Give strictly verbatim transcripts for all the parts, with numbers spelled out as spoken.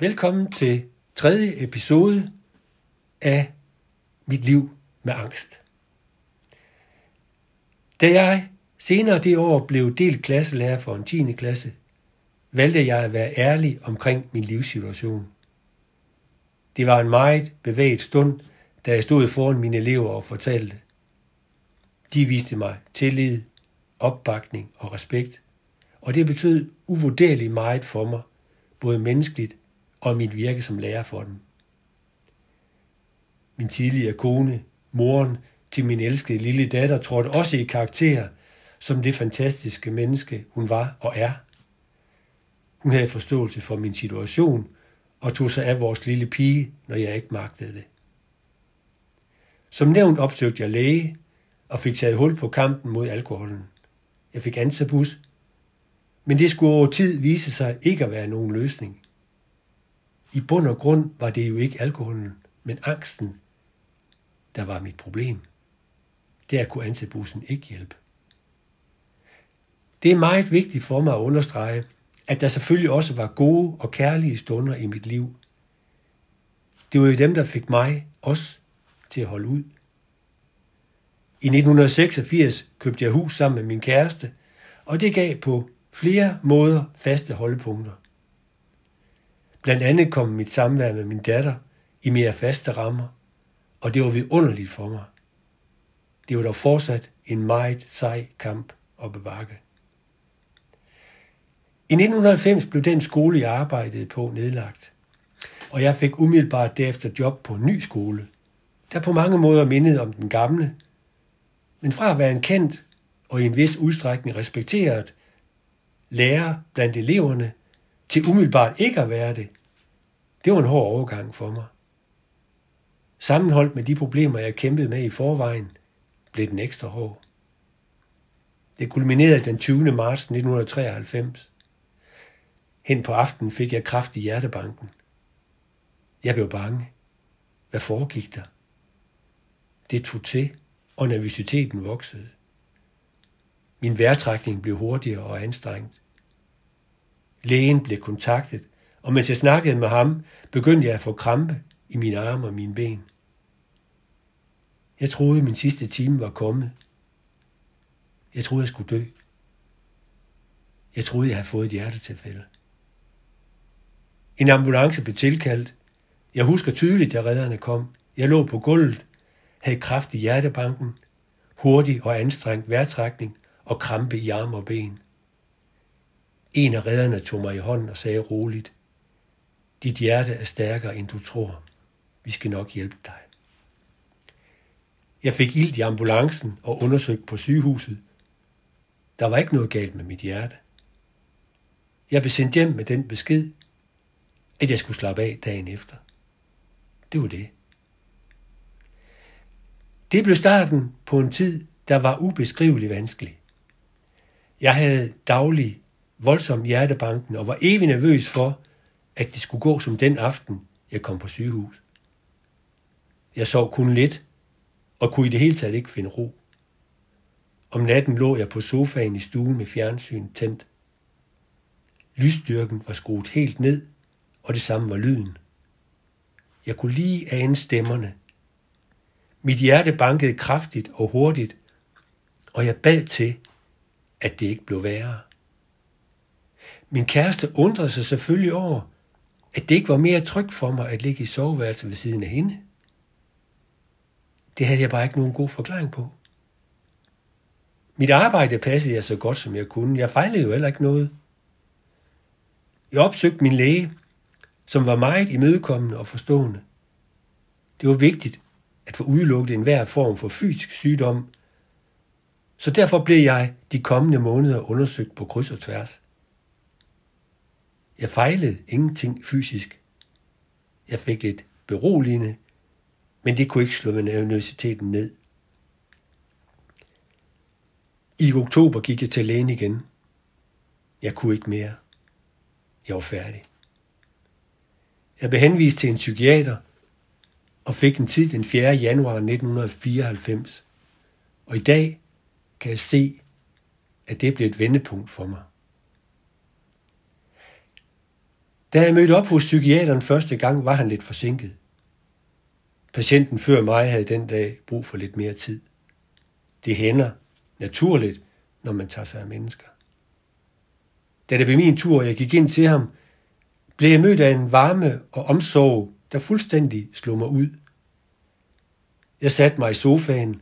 Velkommen til tredje episode af Mit liv med angst. Da jeg senere det år blev delt klasselærer for en tiende klasse, valgte jeg at være ærlig omkring min livssituation. Det var en meget bevæget stund, da jeg stod foran mine elever og fortalte. De viste mig tillid, opbakning og respekt, og det betød uvurderligt meget for mig, både menneskeligt og mit virke som lærer for dem. Min tidligere kone, moren til min elskede lille datter, trådte også i karakter som det fantastiske menneske, hun var og er. Hun havde forståelse for min situation og tog sig af vores lille pige, når jeg ikke magtede det. Som nævnt opsøgte jeg læge og fik taget hul på kampen mod alkoholen. Jeg fik antabus, men det skulle over tid vise sig ikke at være nogen løsning. I bund og grund var det jo ikke alkoholen, men angsten, der var mit problem. Der kunne antabussen ikke hjælpe. Det er meget vigtigt for mig at understrege, at der selvfølgelig også var gode og kærlige stunder i mit liv. Det var jo dem, der fik mig, os, til at holde ud. I nitten seksogfirs købte jeg hus sammen med min kæreste, og det gav på flere måder faste holdepunkter. Blandt andet kom mit samvær med min datter i mere faste rammer, og det var vidunderligt for mig. Det var dog fortsat en meget sej kamp op ad bakke. I nitten halvfems blev den skole, jeg arbejdede på, nedlagt, og jeg fik umiddelbart derefter job på en ny skole, der på mange måder mindede om den gamle, men fra at være en kendt og i en vis udstrækning respekteret lærer blandt eleverne, til umiddelbart ikke at være det, det var en hård overgang for mig. Sammenholdt med de problemer, jeg kæmpede med i forvejen, blev den ekstra hård. Det kulminerede den tyvende marts nitten treoghalvfems. Hen på aftenen fik jeg kræft i hjertebanken. Jeg blev bange. Hvad foregik der? Det tog til, og nervøsiteten voksede. Min vejrtrækning blev hurtigere og anstrengt. Lægen blev kontaktet, og mens jeg snakkede med ham, begyndte jeg at få krampe i mine arme og mine ben. Jeg troede, min sidste time var kommet. Jeg troede, jeg skulle dø. Jeg troede, jeg havde fået et hjertetilfælde. En ambulance blev tilkaldt. Jeg husker tydeligt, da redderne kom. Jeg lå på gulvet, havde kræft i hjertebanken, hurtig og anstrengt vejrtrækning og krampe i arme og ben. En af redderne tog mig i hånden og sagde roligt, dit hjerte er stærkere, end du tror. Vi skal nok hjælpe dig. Jeg fik ilt i ambulancen og undersøgt på sygehuset. Der var ikke noget galt med mit hjerte. Jeg blev sendt hjem med den besked, at jeg skulle slappe af dagen efter. Det var det. Det blev starten på en tid, der var ubeskriveligt vanskelig. Jeg havde daglig voldsom hjertebanken og var evig nervøs for, at det skulle gå som den aften, jeg kom på sygehus. Jeg sov kun lidt, og kunne i det hele taget ikke finde ro. Om natten lå jeg på sofaen i stuen med fjernsyn tændt. Lysstyrken var skruet helt ned, og det samme var lyden. Jeg kunne lige ane stemmerne. Mit hjerte bankede kraftigt og hurtigt, og jeg bad til, at det ikke blev værre. Min kæreste undrede sig selvfølgelig over, at det ikke var mere trygt for mig at ligge i soveværelset ved siden af hende. Det havde jeg bare ikke nogen god forklaring på. Mit arbejde passede jeg så godt, som jeg kunne. Jeg fejlede jo heller ikke noget. Jeg opsøgte min læge, som var meget imødekommende og forstående. Det var vigtigt at få udelukket enhver form for fysisk sygdom, så derfor blev jeg de kommende måneder undersøgt på kryds og tværs. Jeg fejlede ingenting fysisk. Jeg fik lidt beroligende, men det kunne ikke slå min nervøsiteten ned. I oktober gik jeg til lægen igen. Jeg kunne ikke mere. Jeg var færdig. Jeg blev henvist til en psykiater og fik en tid den fjerde januar nitten fireoghalvfems. Og i dag kan jeg se, at det blev et vendepunkt for mig. Da jeg mødte op hos psykiateren første gang, var han lidt forsinket. Patienten før mig havde den dag brug for lidt mere tid. Det hænder naturligt, når man tager sig af mennesker. Da det blev min tur, og jeg gik ind til ham, blev jeg mødt af en varme og omsorg, der fuldstændig slog mig ud. Jeg satte mig i sofaen,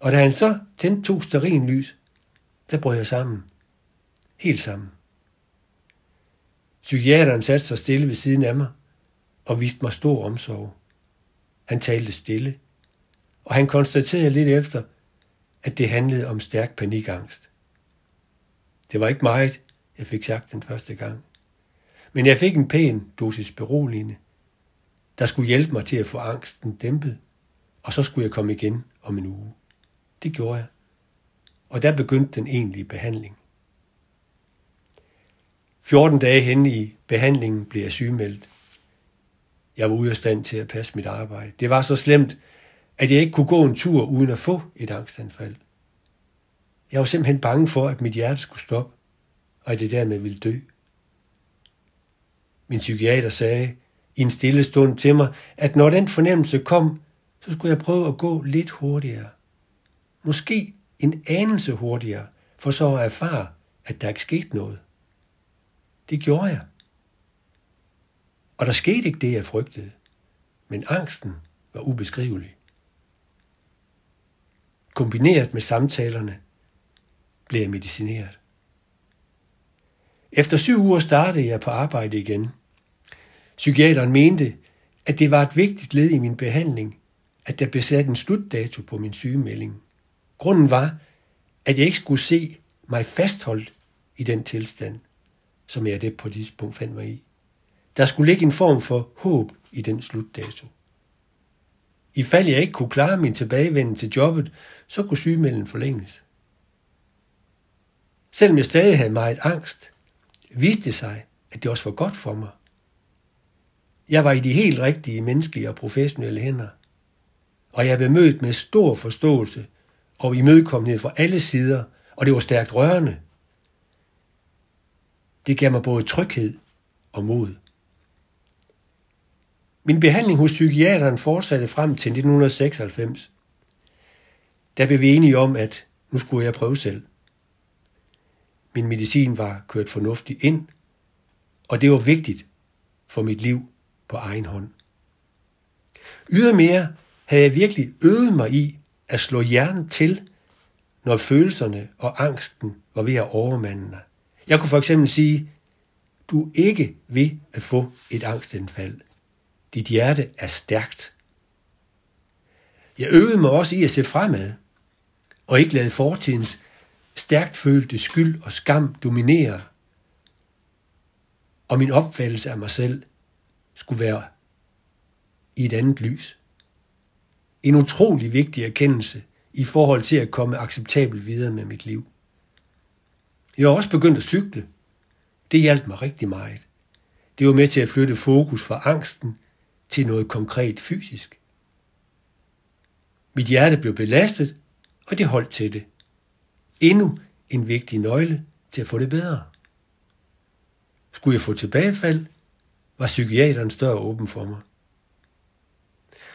og da han så tændte to stearinlys, der brød jeg sammen. Helt sammen. Psykiateren satte sig stille ved siden af mig og viste mig stor omsorg. Han talte stille, og han konstaterede lidt efter, at det handlede om stærk panikangst. Det var ikke meget, jeg fik sagt den første gang, men jeg fik en pæn dosis beroligende, der skulle hjælpe mig til at få angsten dæmpet, og så skulle jeg komme igen om en uge. Det gjorde jeg, og der begyndte den egentlige behandling. fjorten dage henne i behandlingen blev jeg sygemeldt. Jeg var ude af stand til at passe mit arbejde. Det var så slemt, at jeg ikke kunne gå en tur uden at få et angstanfald. Jeg var simpelthen bange for, at mit hjerte skulle stoppe, og at det dermed ville dø. Min psykiater sagde i en stille stund til mig, at når den fornemmelse kom, så skulle jeg prøve at gå lidt hurtigere. Måske en anelse hurtigere, for så at erfare, at der ikke skete noget. Det gjorde jeg. Og der skete ikke det, jeg frygtede, men angsten var ubeskrivelig. Kombineret med samtalerne blev jeg medicineret. Efter syv uger startede jeg på arbejde igen. Psykiateren mente, at det var et vigtigt led i min behandling, at der blev sat en slutdato på min sygemelding. Grunden var, at jeg ikke skulle se mig fastholdt i den tilstand, som jeg det på det tidspunkt fandt mig i. Der skulle ligge en form for håb i den slutdato. I fald jeg ikke kunne klare min tilbagevenden til jobbet, så kunne sygemelden forlænges. Selvom jeg stadig havde meget angst, viste det sig, at det også var godt for mig. Jeg var i de helt rigtige menneskelige og professionelle hænder, og jeg blev mødt med stor forståelse og imødekommenhed fra alle sider, og det var stærkt rørende. Det gav mig både tryghed og mod. Min behandling hos psykiateren fortsatte frem til nitten seksoghalvfems. Der blev vi enige om, at nu skulle jeg prøve selv. Min medicin var kørt fornuftigt ind, og det var vigtigt for mit liv på egen hånd. Ydermere havde jeg virkelig øvet mig i at slå hjernen til, når følelserne og angsten var ved at overmande mig. Jeg kunne for eksempel sige, du er ikke ved at få et angstanfald. Dit hjerte er stærkt. Jeg øvede mig også i at se fremad, og ikke lade fortidens stærkt følte skyld og skam dominere, og min opfattelse af mig selv skulle være i et andet lys. En utrolig vigtig erkendelse i forhold til at komme acceptabelt videre med mit liv. Jeg har også begyndt at cykle. Det hjalp mig rigtig meget. Det var med til at flytte fokus fra angsten til noget konkret fysisk. Mit hjerte blev belastet, og det holdt til det. Endnu en vigtig nøgle til at få det bedre. Skulle jeg få tilbagefald, var psykiaterens dør åben for mig.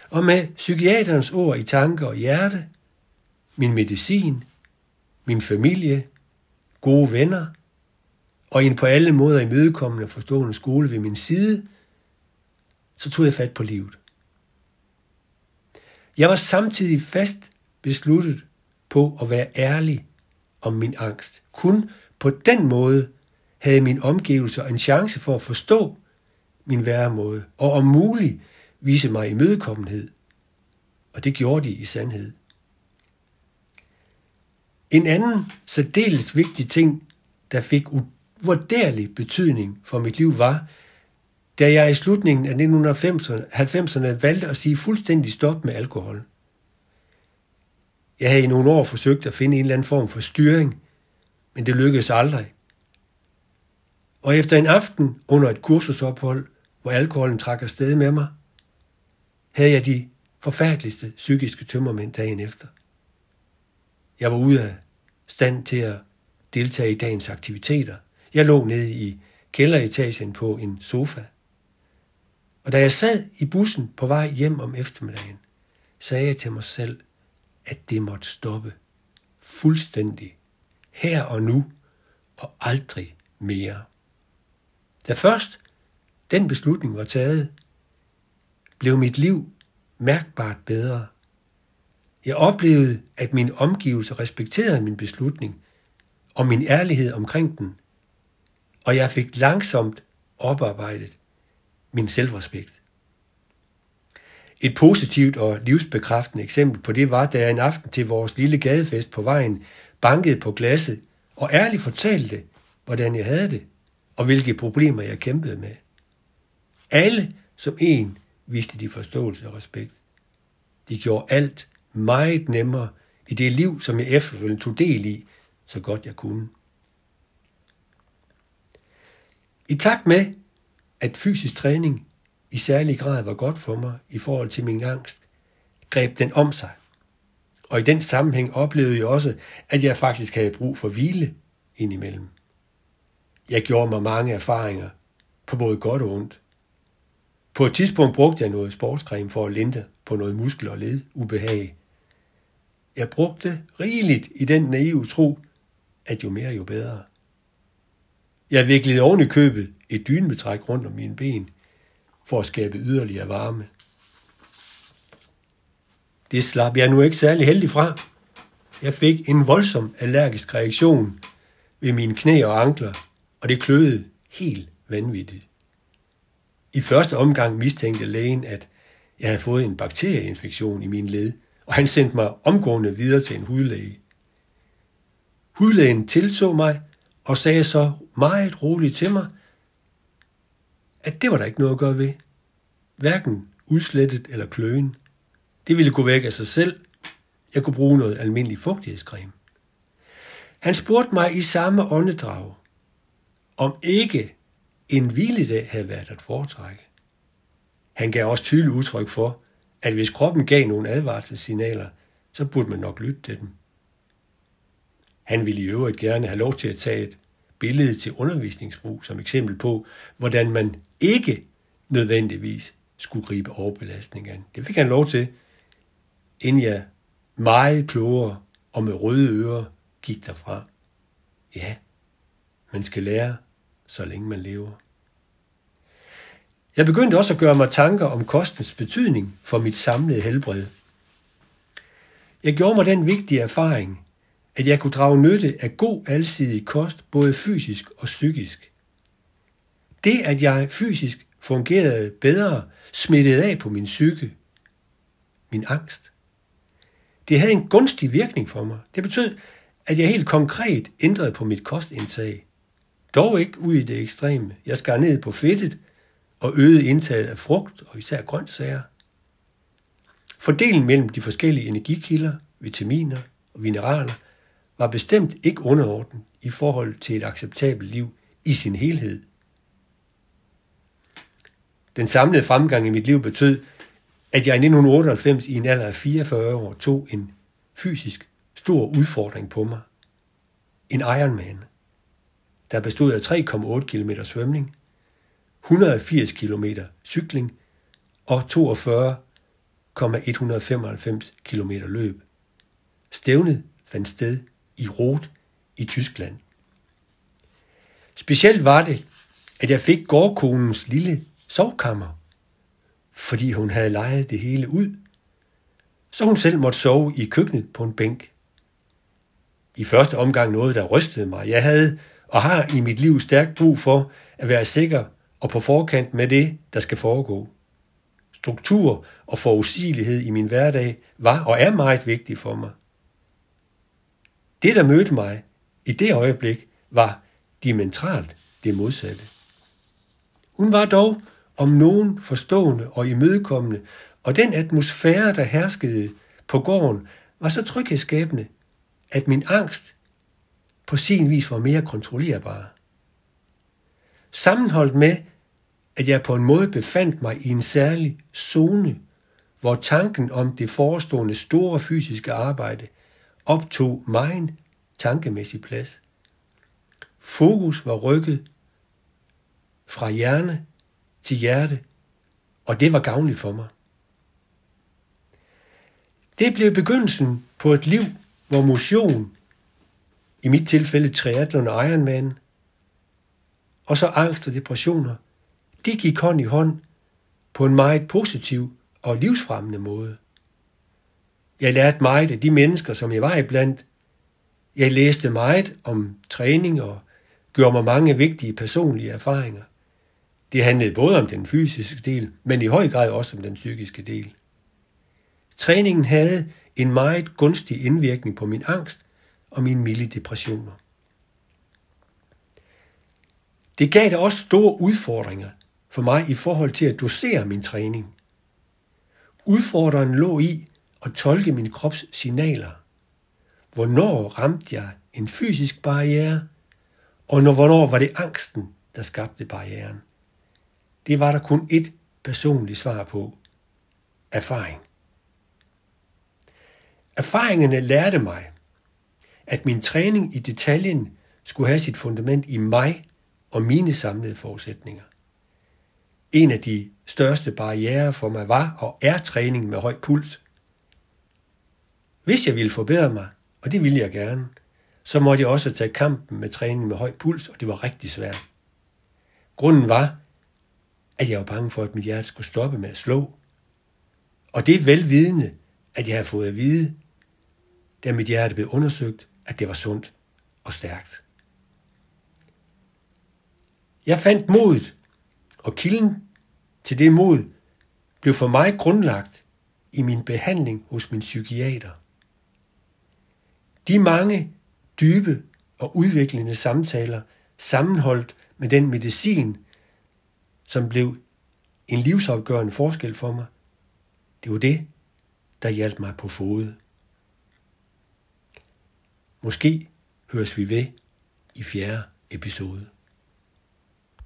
Og med psykiaterens ord i tanke og hjerte, min medicin, min familie, gode venner og en på alle måder imødekommende og forstående skole ved min side, så tog jeg fat på livet. Jeg var samtidig fast besluttet på at være ærlig om min angst. Kun på den måde havde min omgivelser en chance for at forstå min væremåde og om muligt vise mig imødekommenhed. Og det gjorde de i sandhed. En anden særdeles vigtig ting, der fik uvurderlig betydning for mit liv, var, da jeg i slutningen af nitten halvfemserne valgte at sige fuldstændig stop med alkohol. Jeg havde i nogle år forsøgt at finde en eller anden form for styring, men det lykkedes aldrig. Og efter en aften under et kursusophold, hvor alkoholen trak afsted med mig, havde jeg de forfærdeligste psykiske tømmermænd dagen efter. Jeg var ude af stand til at deltage i dagens aktiviteter. Jeg lå nede i kælderetagen på en sofa. Og da jeg sad i bussen på vej hjem om eftermiddagen, sagde jeg til mig selv, at det måtte stoppe fuldstændig her og nu og aldrig mere. Da først den beslutning var taget, blev mit liv mærkbart bedre. Jeg oplevede, at mine omgivelser respekterede min beslutning og min ærlighed omkring den, og jeg fik langsomt oparbejdet min selvrespekt. Et positivt og livsbekræftende eksempel på det var, da jeg en aften til vores lille gadefest på vejen bankede på glasset og ærligt fortalte, hvordan jeg havde det og hvilke problemer jeg kæmpede med. Alle som en viste de forståelse og respekt. De gjorde alt meget nemmere i det liv, som jeg efterfølgende tog del i, så godt jeg kunne. I takt med, at fysisk træning i særlig grad var godt for mig i forhold til min angst, greb den om sig. Og i den sammenhæng oplevede jeg også, at jeg faktisk havde brug for hvile indimellem. Jeg gjorde mig mange erfaringer, på både godt og ondt. På et tidspunkt brugte jeg noget sportscreme for at lindre på noget muskel- og led ubehag. Jeg brugte rigeligt i den naive tro, at jo mere jo bedre. Jeg viklede oven i købet et dynebetræk rundt om mine ben, for at skabe yderligere varme. Det slap jeg nu ikke særlig heldig fra. Jeg fik en voldsom allergisk reaktion ved mine knæ og ankler, og det kløede helt vanvittigt. I første omgang mistænkte lægen, at jeg havde fået en bakterieinfektion i mine led, og han sendte mig omgående videre til en hudlæge. Hudlægen tilså mig og sagde så meget roligt til mig, at det var der ikke noget at gøre ved. Hverken udslettet eller kløen. Det ville gå væk af sig selv. Jeg kunne bruge noget almindelig fugtighedscreme. Han spurgte mig i samme åndedrag, om ikke en hviledag havde været at foretrække. Han gav også tydeligt udtryk for, at hvis kroppen gav nogle advarselssignaler, så burde man nok lytte til dem. Han ville i øvrigt gerne have lov til at tage et billede til undervisningsbrug som eksempel på, hvordan man ikke nødvendigvis skulle gribe overbelastning an. Det fik han lov til, inden jeg meget klogere og med røde ører gik derfra. Ja, man skal lære, så længe man lever. Jeg begyndte også at gøre mig tanker om kostens betydning for mit samlede helbred. Jeg gjorde mig den vigtige erfaring, at jeg kunne drage nytte af god alsidig kost, både fysisk og psykisk. Det, at jeg fysisk fungerede bedre, smittede af på min psyke, min angst. Det havde en gunstig virkning for mig. Det betød, at jeg helt konkret ændrede på mit kostindtag. Dog ikke ud i det ekstreme. Jeg skar ned på fedtet og øgede indtaget af frugt og især grøntsager. Fordelingen mellem de forskellige energikilder, vitaminer og mineraler var bestemt ikke underordnet i forhold til et acceptabelt liv i sin helhed. Den samlede fremgang i mit liv betød, at jeg i nitten otteoghalvfems i en alder af fireogfyrre år tog en fysisk stor udfordring på mig. En Ironman, der bestod af tre komma otte kilometer svømning, et hundrede og firs kilometer cykling og toogfyrre komma et hundrede og femoghalvfems kilometer løb. Stævnet fandt sted i Roth i Tyskland. Specielt var det, at jeg fik gårdkonens lille sovekammer, fordi hun havde lejet det hele ud, så hun selv måtte sove i køkkenet på en bænk. I første omgang noget, der rystede mig. Jeg havde og har i mit liv stærkt brug for at være sikker og på forkant med det, der skal foregå. Struktur og forudsigelighed i min hverdag var og er meget vigtig for mig. Det, der mødte mig i det øjeblik, var diametralt det modsatte. Hun var dog om nogen forstående og imødekommende, og den atmosfære, der herskede på gården, var så tryghedsskabende, at min angst på sin vis var mere kontrollerbar. Sammenholdt med, at jeg på en måde befandt mig i en særlig zone, hvor tanken om det forestående store fysiske arbejde optog megen tankemæssig plads. Fokus var rykket fra hjerne til hjerte, og det var gavnligt for mig. Det blev begyndelsen på et liv, hvor motion, i mit tilfælde triathlon og Ironman, og så angst og depressioner, det gik hånd i hånd på en meget positiv og livsfremmende måde. Jeg lærte meget af de mennesker, som jeg var iblandt. Jeg læste meget om træning og gjorde mig mange vigtige personlige erfaringer. Det handlede både om den fysiske del, men i høj grad også om den psykiske del. Træningen havde en meget gunstig indvirkning på min angst og mine milde depressioner. Det gav da også store udfordringer for mig i forhold til at dosere min træning. Udfordringen lå i at tolke min krops signaler. Hvornår ramte jeg en fysisk barriere, og når, hvornår var det angsten, der skabte barrieren? Det var der kun ét personligt svar på. Erfaring. Erfaringerne lærte mig, at min træning i detaljen skulle have sit fundament i mig og mine samlede forudsætninger. En af de største barrierer for mig var og er træning med høj puls. Hvis jeg ville forbedre mig, og det ville jeg gerne, så måtte jeg også tage kampen med træning med høj puls, og det var rigtig svært. Grunden var, at jeg var bange for, at mit hjerte skulle stoppe med at slå. Og det er velvidende, at jeg havde fået at vide, da mit hjerte blev undersøgt, at det var sundt og stærkt. Jeg fandt modet, og kilden til det mod blev for mig grundlagt i min behandling hos min psykiater. De mange dybe og udviklende samtaler sammenholdt med den medicin, som blev en livsafgørende forskel for mig, det var det, der hjalp mig på fode. Måske høres vi ved i fjerde episode.